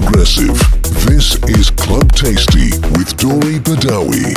progressive. This is Club Tasty with Dori Badawi.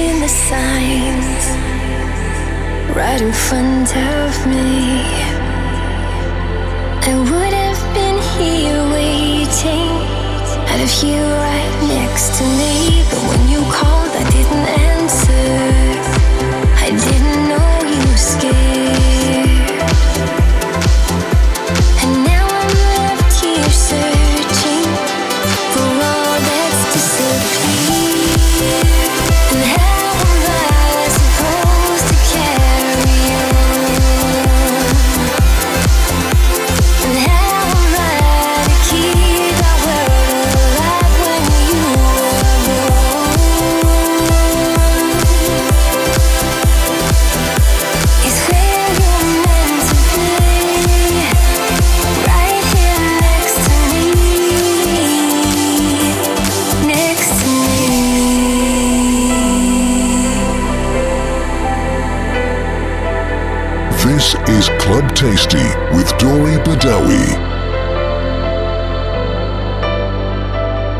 seeing the signs right in front of me. I would have been here waiting, out of you right next to me. But when you called, I didn't answer. I didn't know you were scared. And now I'm left here searching for all that's disappeared. And how am I supposed to carry on? And how am I to keep our world alive when you are gone? It's where you're meant to be, right here next to me, next to me. This is Club Tasty with Dori Badawi. I remember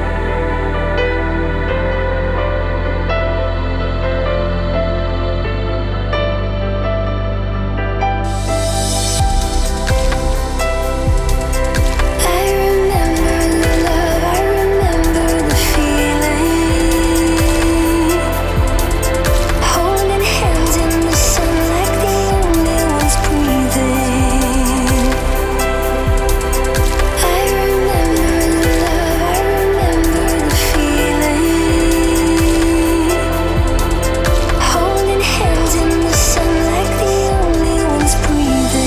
the love, I remember the feeling, holding hands in the sun like the only ones breathing. I remember the love, I remember the feeling, holding hands in the sun like the only ones breathing. I remember the love, I remember the feeling, holding hands in the sun like the only ones breathing. I remember the love, I remember the feeling, holding hands in the sun like the only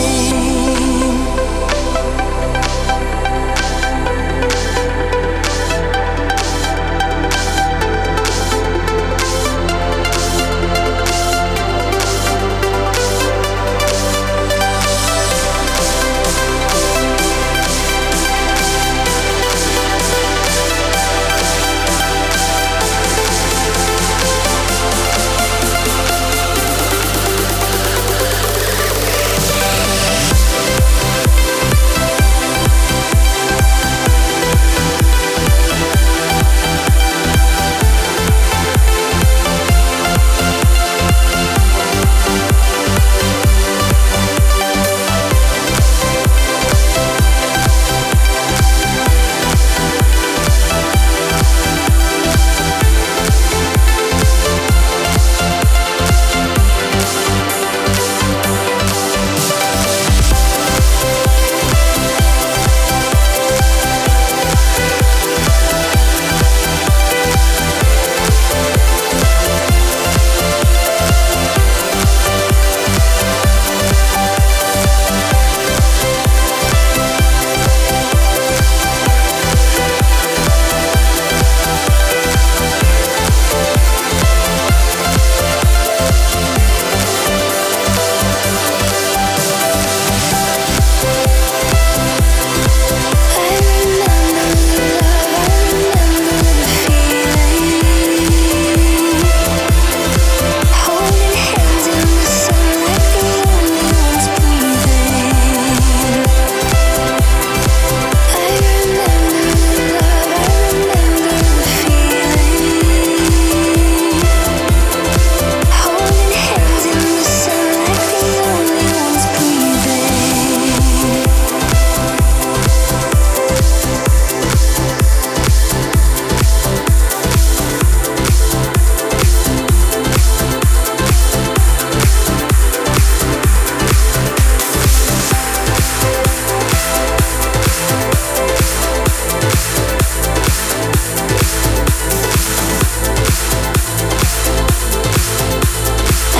ones breathing.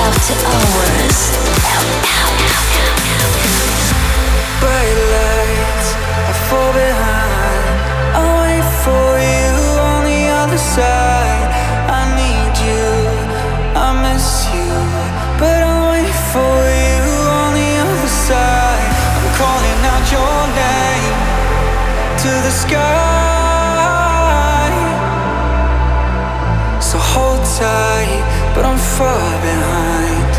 After hours, bright lights, I fall behind. I'll wait for you on the other side. I need you, I miss you, but I'll wait for you on the other side. I'm calling out your name to the sky. So hold tight, but I'm far behind.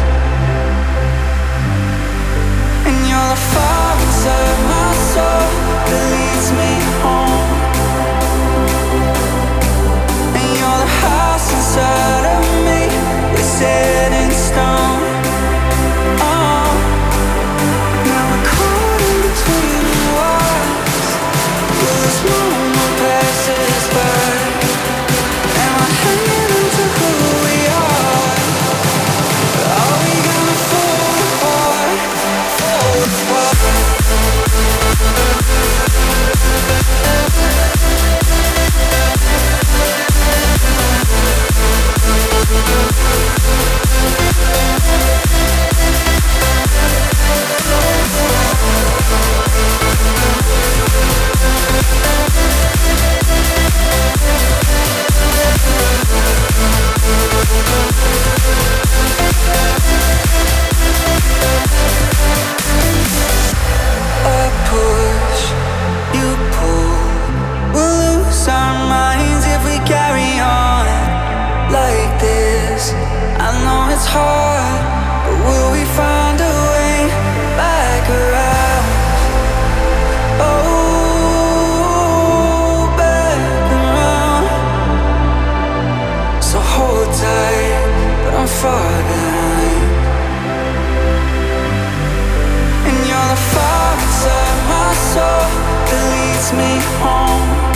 And you're the fire inside my soul. me home,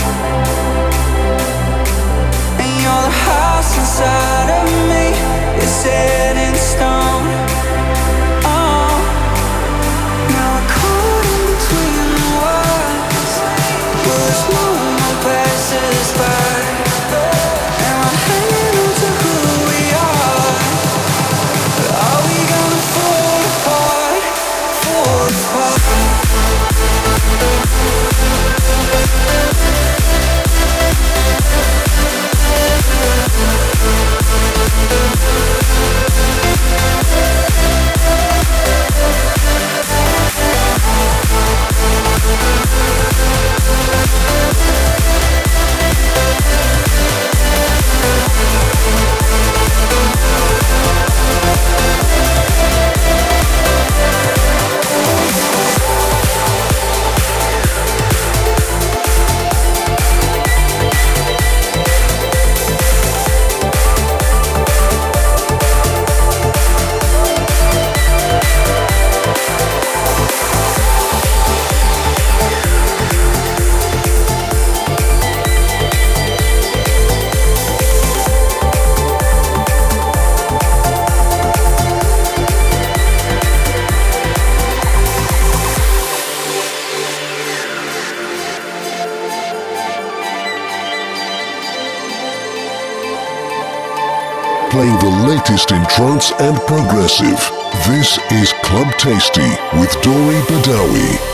and you're the house inside of me. It's set in stone. Oh, now I'm caught in between the words. Will this moment pass us by? Playing the latest in trance and progressive. This is Club Tasty with Dori Badawi.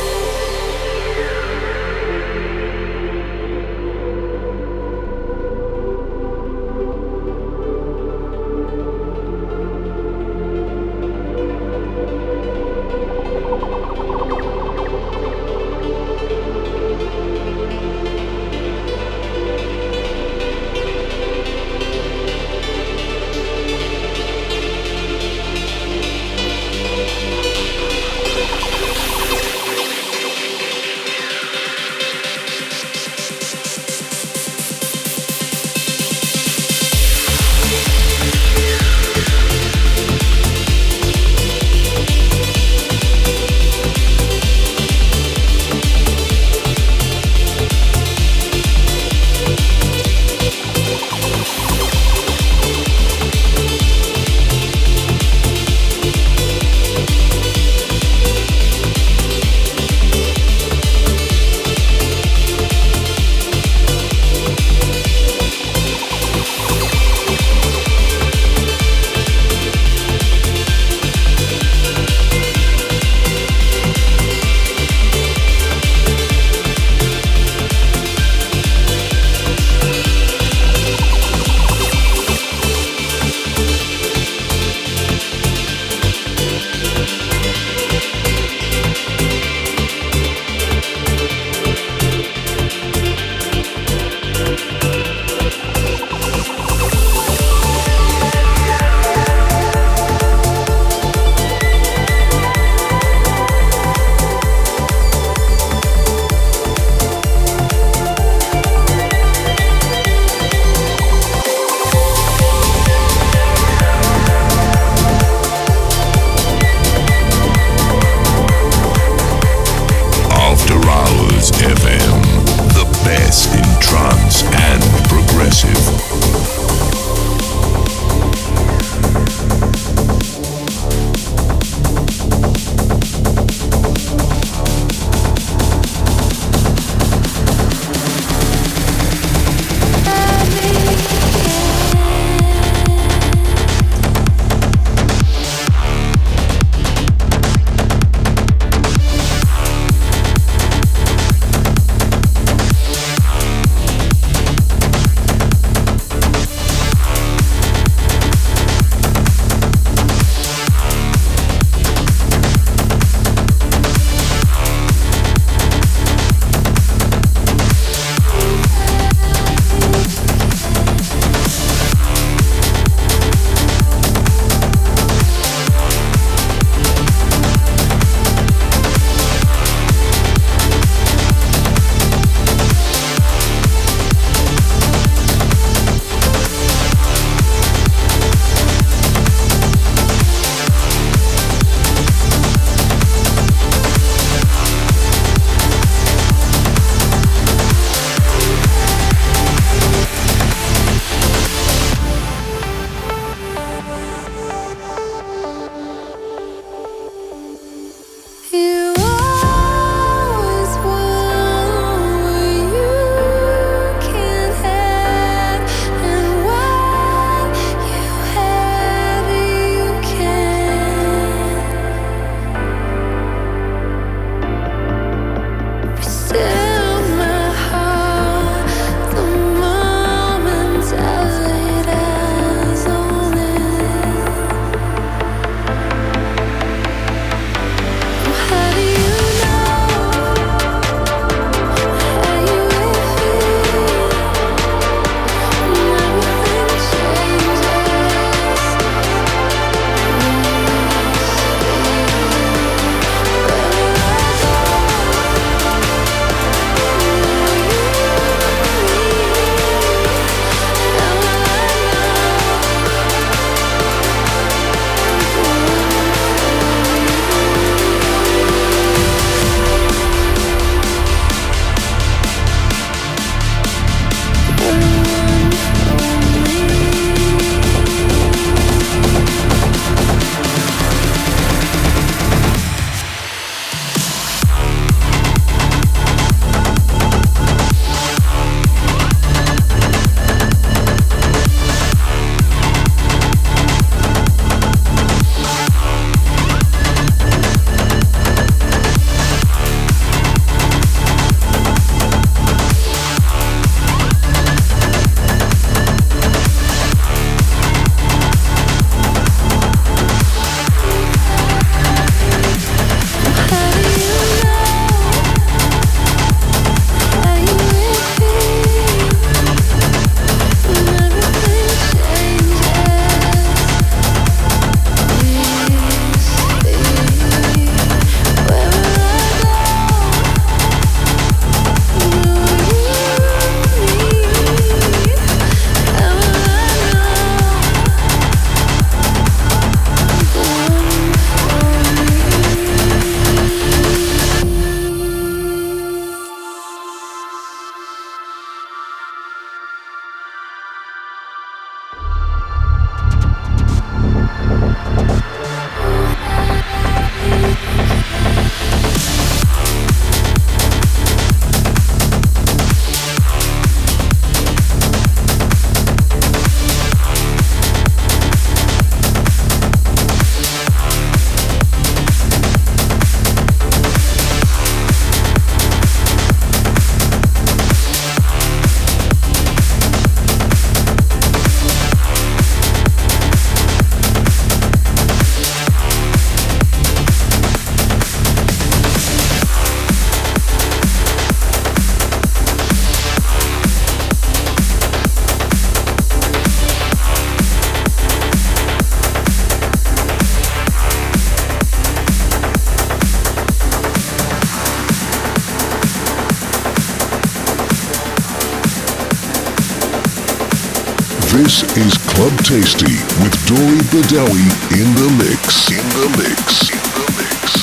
This is Club Tasty with Dori Badawi in the mix. In the mix. In the mix.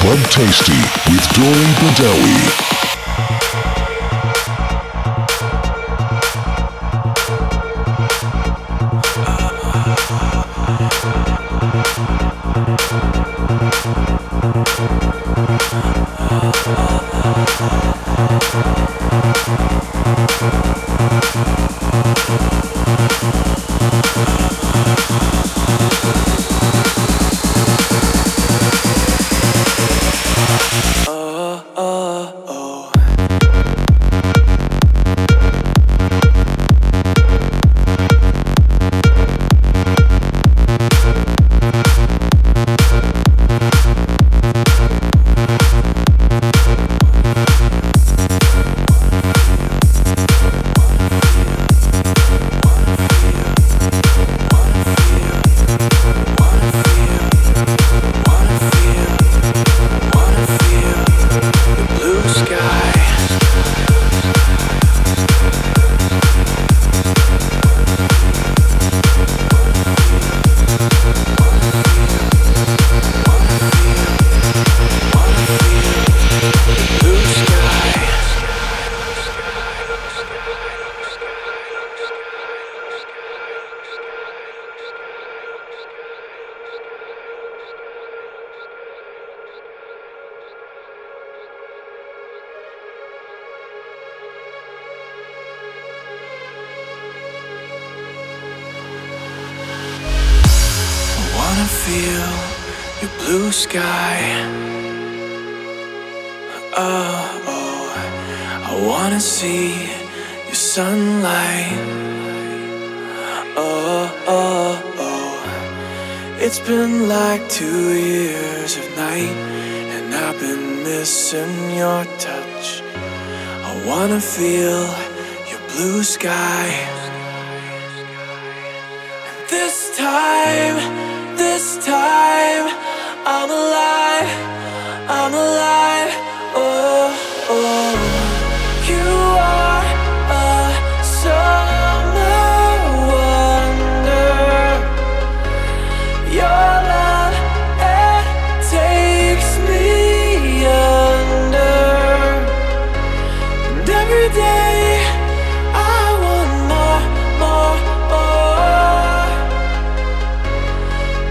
Club Tasty with Dori Badawi.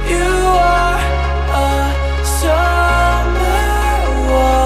You are a summer one.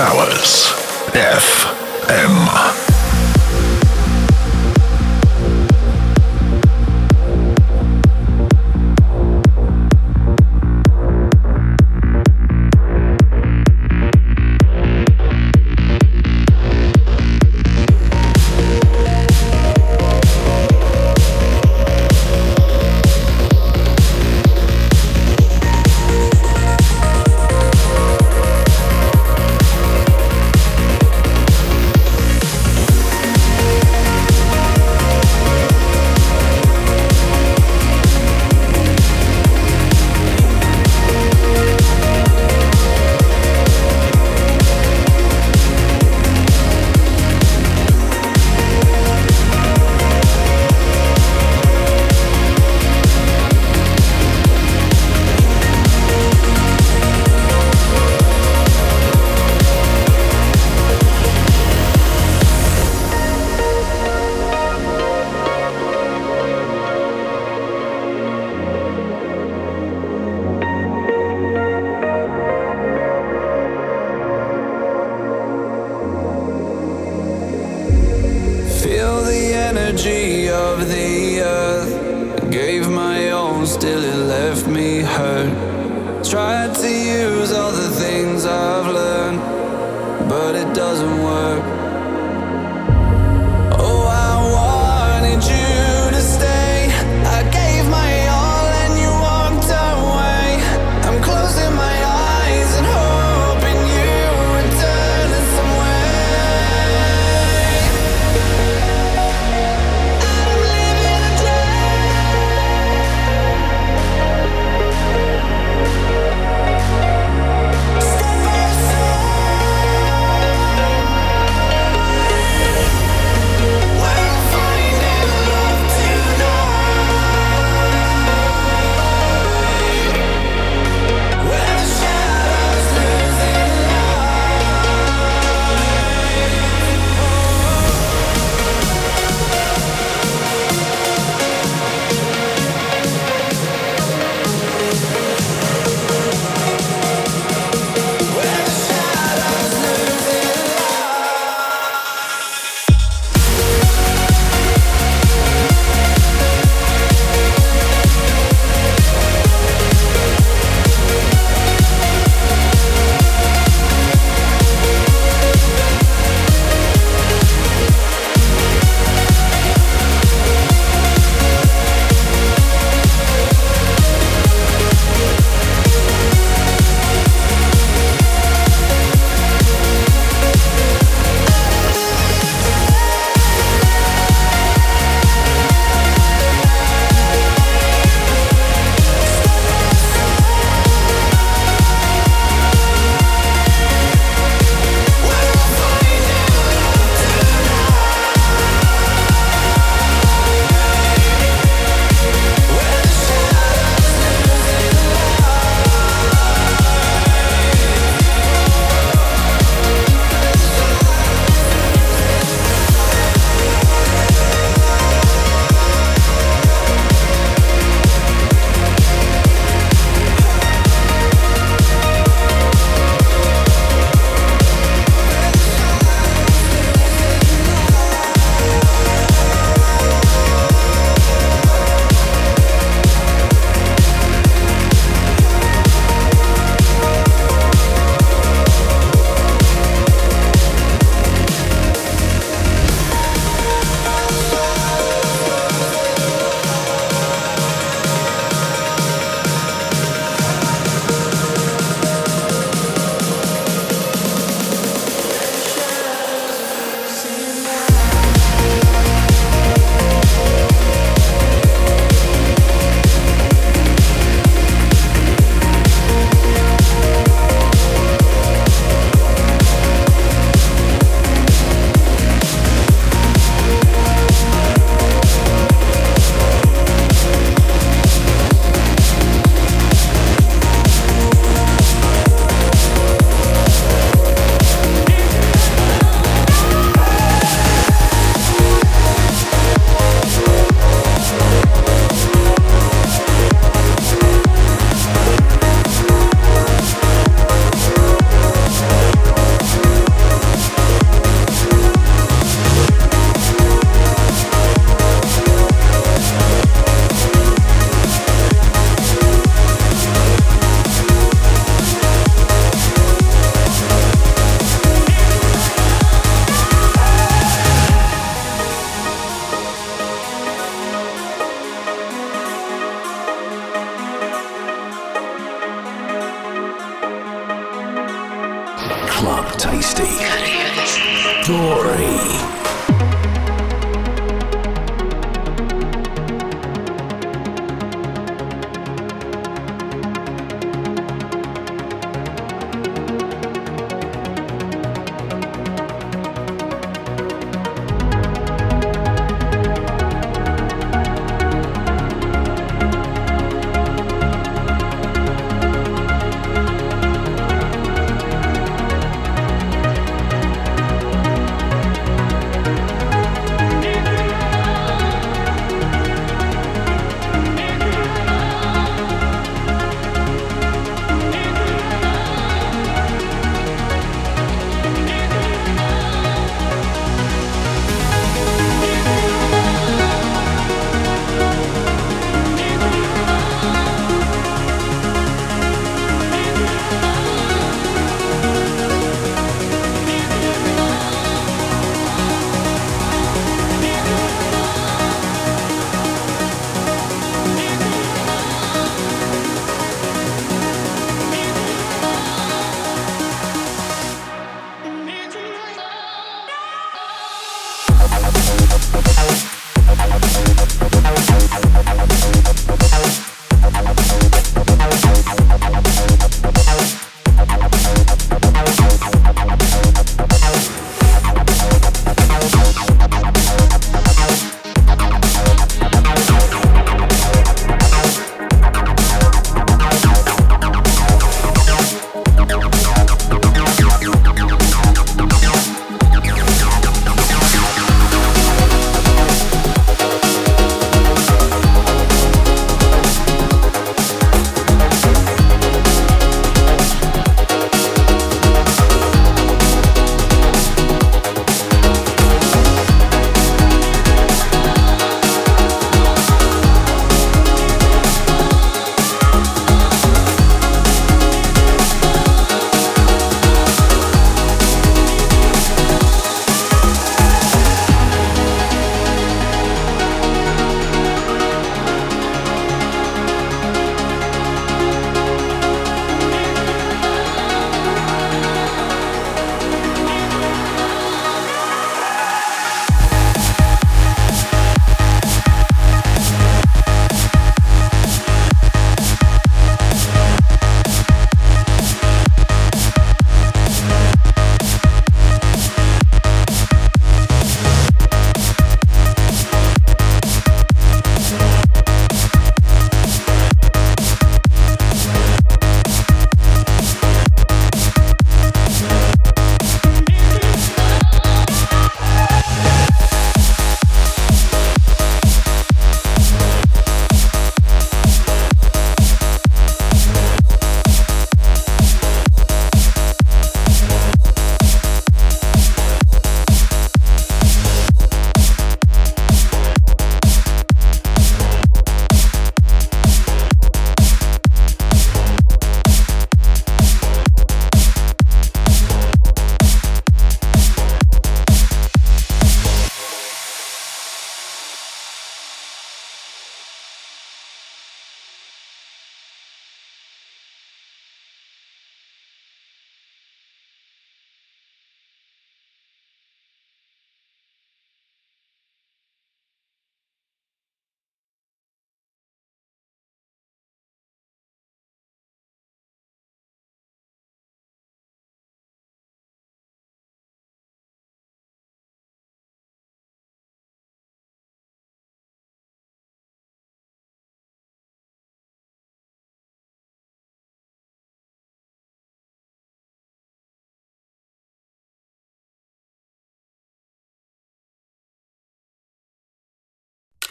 Hours FM. Tasty. Dori.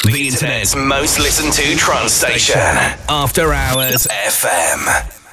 The internet's most listened to trance station. After Hours FM.